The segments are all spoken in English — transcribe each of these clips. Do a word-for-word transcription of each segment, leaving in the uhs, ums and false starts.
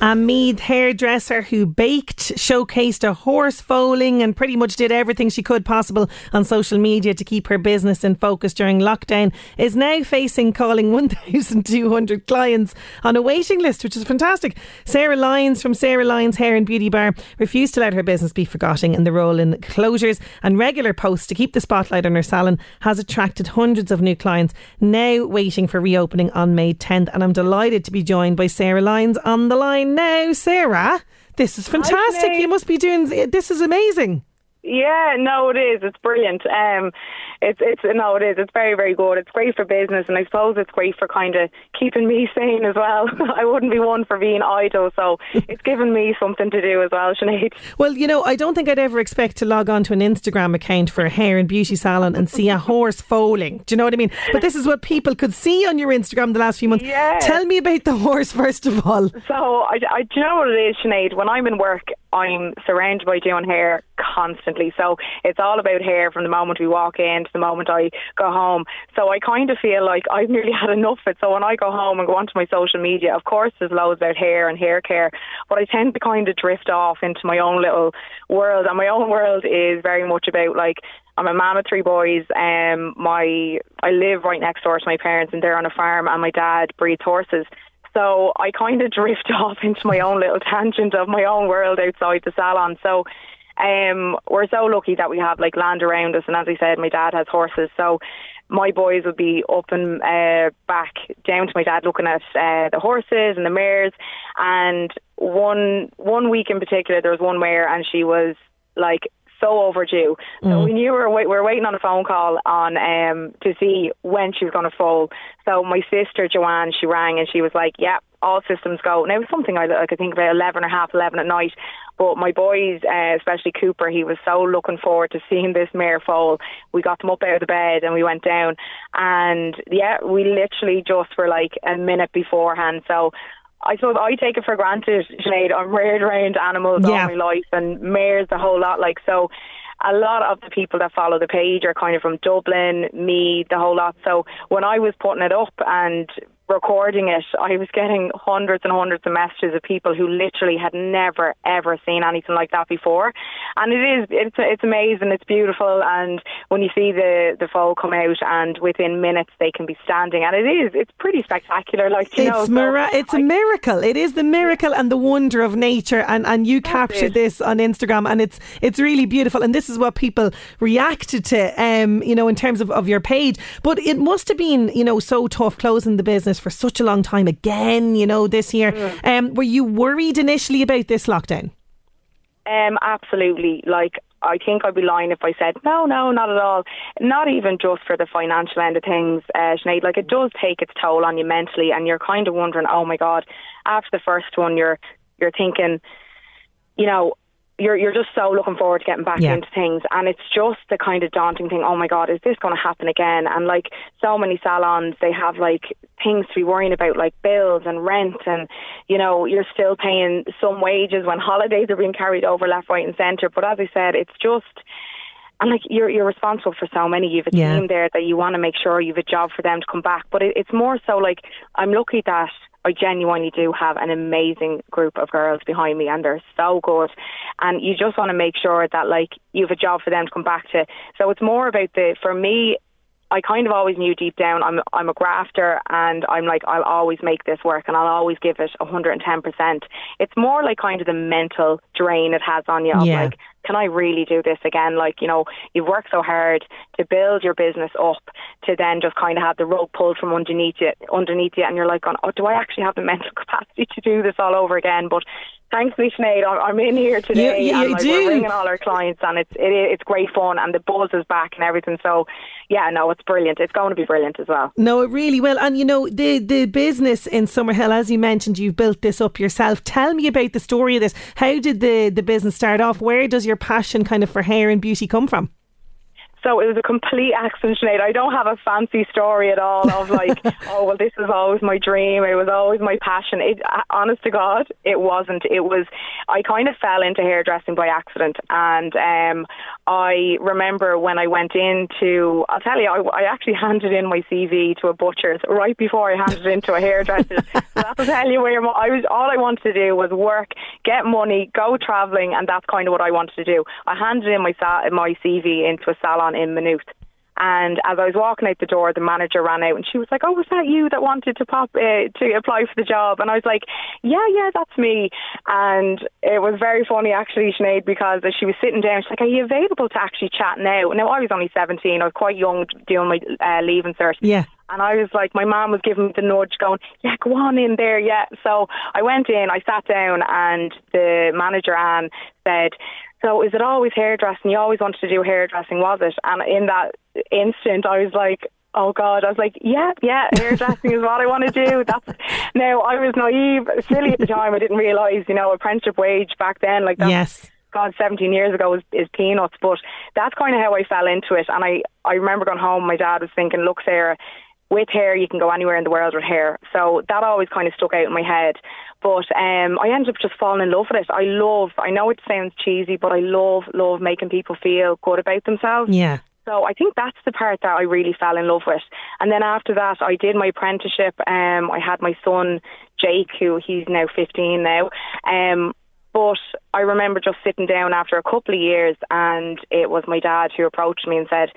A Meath hairdresser who baked, showcased a horse foaling and pretty much did everything she could possible on social media to keep her business in focus during lockdown, is now facing calling one thousand two hundred clients on a waiting list, which is fantastic. Sarah Lyons from Sarah Lyons Hair and Beauty Bar refused to let her business be forgotten in the role in closures and regular posts to keep the spotlight on her salon has attracted hundreds of new clients now waiting for reopening on May tenth, and I'm delighted to be joined by Sarah Lyons on the line. Now, Sarah, this is fantastic. You must be doing this is amazing. Yeah, no, it is. It's brilliant. Um, it's it's no, it is. It's very, very good. It's great for business, and I suppose it's great for kind of keeping me sane as well. I wouldn't be one for being idle, so it's given me something to do as well, Sinead. Well, you know, I don't think I'd ever expect to log on to an Instagram account for a hair and beauty salon and see a horse foaling. Do you know what I mean? But this is what people could see on your Instagram the last few months. Yeah. Tell me about the horse first of all. So, I, I, do you know what it is, Sinead? When I'm in work, I'm surrounded by doing hair constantly, so it's all about hair from the moment we walk in to the moment I go home. So I kind of feel like I've nearly had enough of it, so when I go home and go onto my social media, of course there's loads about hair and hair care, but I tend to kind of drift off into my own little world, and my own world is very much about, like, I'm a mum of three boys. Um, my I live right next door to my parents, and they're on a farm, and my dad breeds horses. So I kind of drift off into my own little tangent of my own world outside the salon. So um, we're so lucky that we have, like, land around us. And as I said, my dad has horses. So my boys would be up and uh, back down to my dad looking at uh, the horses and the mares. And one one week in particular, there was one mare and she was, like, so overdue. Mm. So we knew we were, wait, we were waiting on a phone call on um, to see when she was going to foal. So my sister, Joanne, she rang and she was like, yeah, all systems go. Now, it was something I, like, I think about eleven or half eleven at night. But my boys, uh, especially Cooper, he was so looking forward to seeing this mare foal. We got them up out of the bed and we went down. And, yeah, we literally just were, like, a minute beforehand. So I suppose I take it for granted, Sinead. I'm reared around animals yeah. all my life, and mares the whole lot. Like, so a lot of the people that follow the page are kind of from Dublin, Meath, the whole lot. So when I was putting it up and recording it, I was getting hundreds and hundreds of messages of people who literally had never, ever seen anything like that before. And it is, it's it's amazing, it's beautiful. And when you see the, the foal come out and within minutes they can be standing, and it is, it's pretty spectacular. Like, you it's know, mira- so it's I, a miracle. It is the miracle and the wonder of nature. And, and you captured this on Instagram, and it's it's really beautiful. And this is what people reacted to, um, you know, in terms of, of your page. But it must have been, you know, so tough closing the business for such a long time again, you know, this year. Mm. Um, were you worried initially about this lockdown? Um, absolutely. Like, I think I'd be lying if I said, no, no, not at all. Not even just for the financial end of things, uh, Sinead. Like, it does take its toll on you mentally, and you're kind of wondering, oh my God, after the first one, you're you're thinking, you know, You're you're just so looking forward to getting back yeah. into things, and it's just the kind of daunting thing. Oh my God, is this going to happen again? And, like, so many salons, they have, like, things to be worrying about, like bills and rent, and, you know, you're still paying some wages when holidays are being carried over left, right, and centre. But as I said, it's just. And, like, you're you're responsible for so many. You've a yeah. team there that you want to make sure you've a job for them to come back. But it, it's more so, like, I'm lucky that I genuinely do have an amazing group of girls behind me, and they're so good. And you just want to make sure that, like, you have a job for them to come back to. So it's more about the, for me, I kind of always knew deep down I'm I'm a grafter, and I'm like, I'll always make this work and I'll always give it one hundred ten percent. It's more like kind of the mental drain it has on you of yeah. like, can I really do this again? Like, you know, you've worked so hard to build your business up to then just kind of have the rug pulled from underneath you, underneath you and you're like, going, oh, do I actually have the mental capacity to do this all over again? But thankfully, Sinead, I'm in here today, yeah, yeah, and like, we're ringing all our clients, and it's it, it's great fun, and the buzz is back and everything. So, yeah, no, it's brilliant. It's going to be brilliant as well. No, it really will. And you know, the the business in Summerhill, as you mentioned, you've built this up yourself. Tell me about the story of this. How did the the business start off? Where does your passion kind of for hair and beauty come from? So it was a complete accident, Sinead. I don't have a fancy story at all of like, oh, well, this was always my dream. It was always my passion. It, honest to God, it wasn't. It was, I kind of fell into hairdressing by accident. And um, I remember when I went into, I'll tell you, I, I actually handed in my C V to a butcher's right before I handed in to a hairdresser. So that'll tell you where I was. All I wanted to do was work, get money, go travelling, and that's kind of what I wanted to do. I handed in my, my C V into a salon in Maynooth, and as I was walking out the door, the manager ran out and she was like, oh, was that you that wanted to pop uh, to apply for the job? And I was like, yeah yeah that's me. And it was very funny actually, Sinead, because as she was sitting down, she's like, are you available to actually chat now? Now I was only seventeen, I was quite young doing my uh, leaving cert. Yeah. And I was like, my mum was giving me the nudge going, yeah, go on in there, yeah. So I went in, I sat down, and the manager, Anne, said, so is it always hairdressing? You always wanted to do hairdressing, was it? And in that instant, I was like, oh God, I was like, yeah, yeah, hairdressing is what I want to do. That's Now, I was naive, silly at the time. I didn't realise, you know, apprenticeship wage back then, like that. Yes. God, seventeen years ago is, is peanuts. But that's kind of how I fell into it. And I, I remember going home, my dad was thinking, look, Sarah, with hair, you can go anywhere in the world with hair. So that always kind of stuck out in my head. But um, I ended up just falling in love with it. I love, I know it sounds cheesy, but I love, love making people feel good about themselves. Yeah. So I think that's the part that I really fell in love with. And then after that, I did my apprenticeship. Um, I had my son, Jake, who he's now fifteen now. Um, but I remember just sitting down after a couple of years, and it was my dad who approached me and said,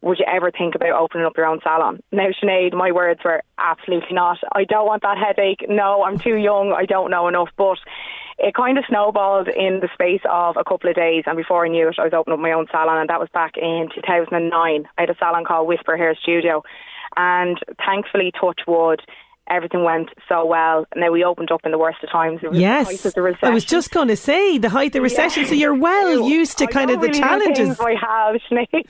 would you ever think about opening up your own salon? Now, Sinead, my words were absolutely not. I don't want that headache. No, I'm too young. I don't know enough. But it kind of snowballed in the space of a couple of days. And before I knew it, I was opening up my own salon. And that was back in two thousand nine. I had a salon called Whisper Hair Studio. And thankfully, touch wood, everything went so well. Now, we opened up in the worst of times. It was yes. The height of the recession. I was just going to say, the height of the recession. Yeah. So you're well used to I kind of the really challenges. I have, Sinead.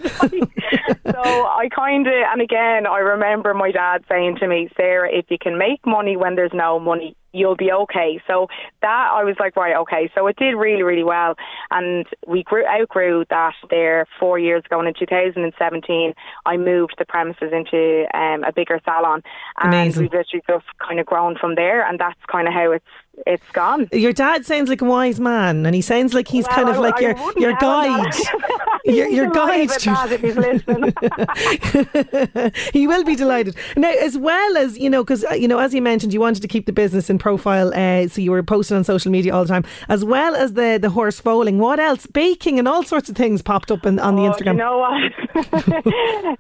So I kind of, and again, I remember my dad saying to me, Sarah, if you can make money when there's no money, you'll be okay. So that, I was like, right, okay. So it did really, really well. And we grew, outgrew that there four years ago. And in two thousand seventeen, I moved the premises into um, a bigger salon. And amazing. We've literally just kind of grown from there. And that's kind of how it's it's gone. Your dad sounds like a wise man, and he sounds like he's well, kind of I, like I your your guide. your your guide. If he's listening. He will be delighted. Now, as well as, you know, because, you know, as you mentioned, you wanted to keep the business in profile, uh, so you were posting on social media all the time, as well as the, the horse foaling. What else? Baking and all sorts of things popped up in, on oh, the Instagram. You know what?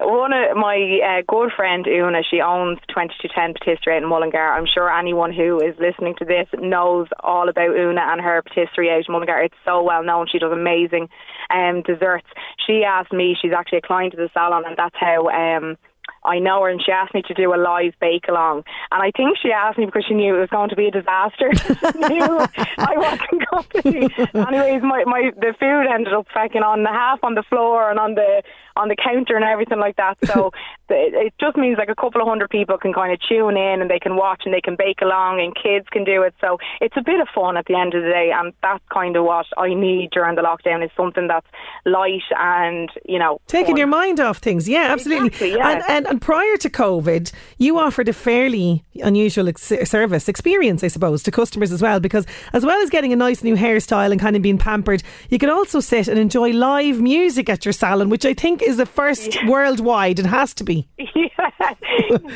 One of my uh, good friend, Una, she owns twenty-two ten patisserie in Mullingar. I'm sure anyone who is listening to this knows all about Una and her patisserie out in Mullingar. It's so well known. She does amazing um, desserts. She asked me, she's actually a client of the salon, and that's how um, I know her, and she asked me to do a live bake-along. And I think she asked me because she knew it was going to be a disaster. She knew I wasn't going to be. Anyways, my, my, the food ended up fucking on the half on the floor and on the on the counter and everything like that. So it just means like a couple of hundred people can kind of tune in, and they can watch and they can bake along, and kids can do it. So it's a bit of fun at the end of the day, and that's kind of what I need during the lockdown, is something that's light and, you know, taking fun. Your mind off things. Yeah, absolutely. Exactly, yeah. And, and, and prior to COVID, you offered a fairly unusual ex- service experience, I suppose, to customers as well, because as well as getting a nice new hairstyle and kind of being pampered, you can also sit and enjoy live music at your salon, which I think is the first yeah. worldwide. It has to be. Yeah.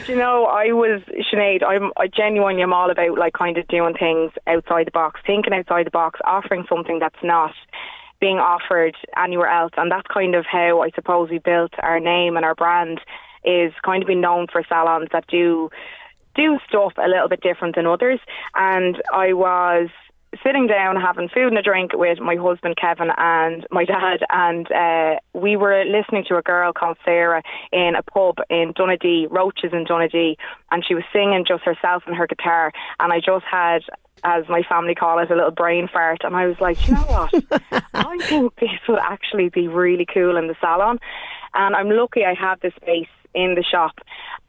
You know, I was, Sinead, I'm, I genuinely am all about like kind of doing things outside the box, thinking outside the box, offering something that's not being offered anywhere else. And that's kind of how I suppose we built our name and our brand is kind of been known for salons that do do stuff a little bit different than others. And I was sitting down having food and a drink with my husband Kevin and my dad, and uh, we were listening to a girl called Sarah in a pub in Dunedee, Roaches in Dunedee, and she was singing just herself and her guitar, and I just had, as my family call it, a little brain fart, and I was like, you know what, I think this would actually be really cool in the salon, and I'm lucky I have this space in the shop.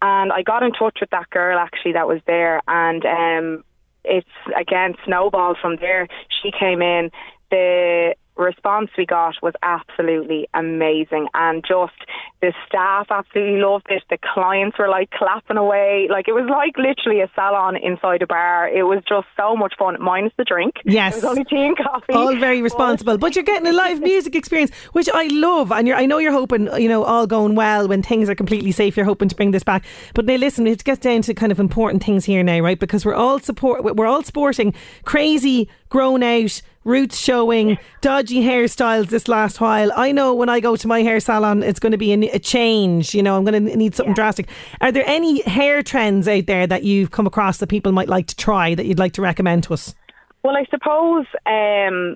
And I got in touch with that girl actually that was there, and um it's again snowballed from there. She came in, the response we got was absolutely amazing, and just the staff absolutely loved it. The clients were like clapping away, like it was like literally a salon inside a bar. It was just so much fun, minus the drink. Yes, it was only tea and coffee, all very responsible, but, but you're getting a live music experience, which I love. And you're, I know you're hoping, you know, all going well when things are completely safe, you're hoping to bring this back. But now listen, we have to get down to kind of important things here now, right? Because we're all support we're all sporting crazy grown out, roots showing, dodgy hairstyles this last while. I know when I go to my hair salon, it's going to be a, a change. You know, I'm going to need something yeah. drastic. Are there any hair trends out there that you've come across that people might like to try, that you'd like to recommend to us? Well, I suppose um,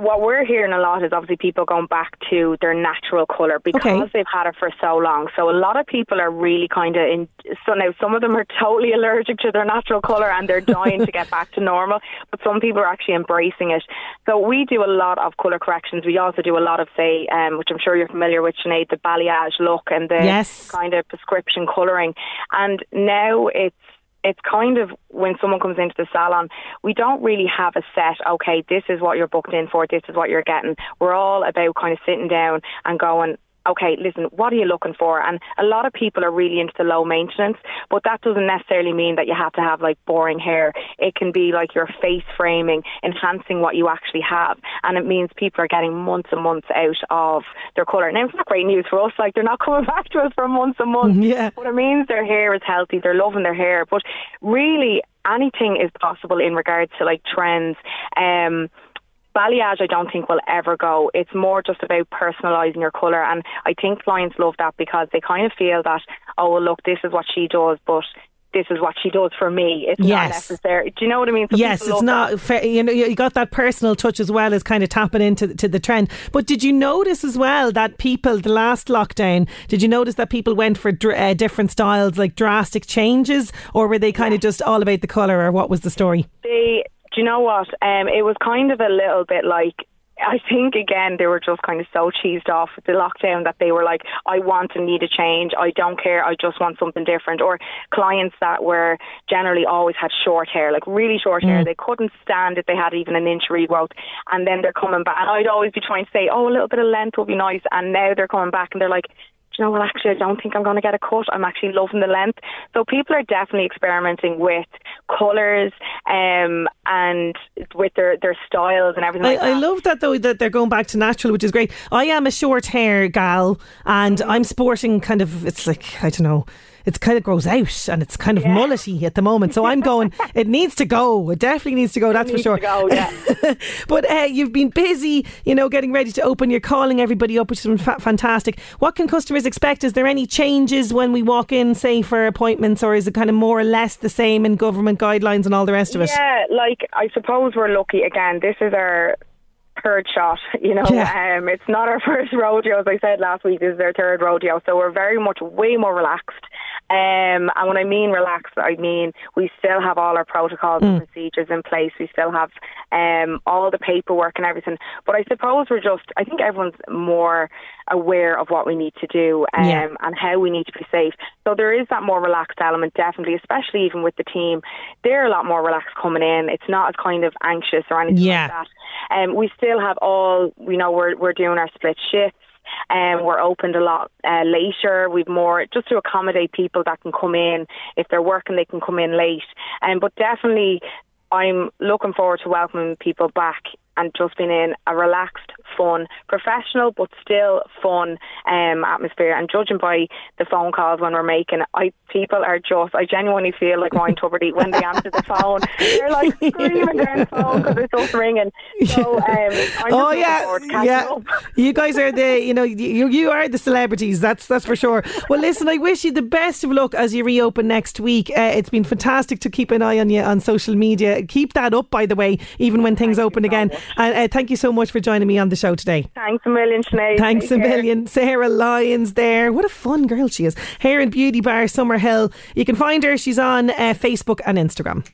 what we're hearing a lot is obviously people going back to their natural colour because okay. they've had it for so long. So a lot of people are really kind of in. So now some of them are totally allergic to their natural colour and they're dying to get back to normal, but some people are actually embracing it. So we do a lot of colour corrections. We also do a lot of, say, um, which I'm sure you're familiar with, Sinead, the balayage look and the yes. kind of prescription colouring. And now it's It's kind of, when someone comes into the salon, we don't really have a set, okay, this is what you're booked in for, this is what you're getting. We're all about kind of sitting down and going, okay, listen, what are you looking for? And a lot of people are really into the low maintenance, but that doesn't necessarily mean that you have to have like boring hair. It can be like your face framing, enhancing what you actually have. And it means people are getting months and months out of their colour. Now, it's not great news for us. Like, they're not coming back to us for months and months. Yeah. But it means their hair is healthy. They're loving their hair. But really, anything is possible in regards to like trends. Um... Balayage, I don't think will ever go. It's more just about personalising your colour, and I think clients love that because they kind of feel that, oh well, look, this is what she does, but this is what she does for me. It's yes. not necessary. Do you know what I mean? So yes, it's not fair. You know, you got that personal touch as well as kind of tapping into to the trend. But did you notice as well that people, the last lockdown, did you notice that people went for dr- uh, different styles, like drastic changes, or were they kind yes. of just all about the colour, or what was the story? They... Do you know what? Um, it was kind of a little bit like, I think, again, they were just kind of so cheesed off with the lockdown that they were like, I want and need a change. I don't care. I just want something different. Or clients that were generally always had short hair, like really short mm. hair. They couldn't stand it. They had even an inch regrowth. And then they're coming back. And I'd always be trying to say, oh, a little bit of length will be nice. And now they're coming back and they're like, you know, well, actually, I don't think I'm going to get a cut. I'm actually loving the length. So people are definitely experimenting with colours um, and with their, their styles and everything I, like that. I love that, though, that they're going back to natural, which is great. I am a short hair gal and I'm sporting kind of, it's like, I don't know, it's kind of grows out and it's kind of yeah. mullety at the moment. So I'm going, it needs to go. It definitely needs to go, that's for sure. It needs to go, yeah. But uh, you've been busy, you know, getting ready to open. You're calling everybody up, which is fantastic. What can customers expect? Is there any changes when we walk in, say, for appointments, or is it kind of more or less the same in government guidelines and all the rest of it? Yeah, like, I suppose we're lucky. Again, this is our third shot, you know, yeah. um, it's not our first rodeo. As I said last week, this is our third rodeo, so we're very much way more relaxed. Um, and when I mean relaxed, I mean we still have all our protocols mm. and procedures in place. We still have um, all the paperwork and everything. But I suppose we're just, I think everyone's more aware of what we need to do um, yeah. and how we need to be safe. So there is that more relaxed element, definitely, especially even with the team. They're a lot more relaxed coming in. It's not as kind of anxious or anything yeah. like that. Um, we still have all, you know, we're, we're doing our split shifts. Um, we're opened a lot uh, later. We've more just to accommodate people that can come in. If they're working, they can come in late. Um, but definitely, I'm looking forward to welcoming people back and just been in a relaxed, fun, professional but still fun um, atmosphere. And judging by the phone calls when we're making, I people are just, I genuinely feel like Ryan Tuberty when they answer the phone. They're like screaming down the phone because it's just ringing. So um, I'm just oh, yeah, bored, yeah. Up. You guys are the, you know, you you are the celebrities. That's that's for sure. Well, listen, I wish you the best of luck as you reopen next week. Uh, it's been fantastic to keep an eye on you on social media. Keep that up, by the way, even when things thank open again. So and uh, thank you so much for joining me on the show today. Thanks a million, Sinead. Thanks Take a million. Care. Sarah Lyons there. What a fun girl she is. Hair and Beauty Bar, Summerhill. You can find her. She's on uh, Facebook and Instagram.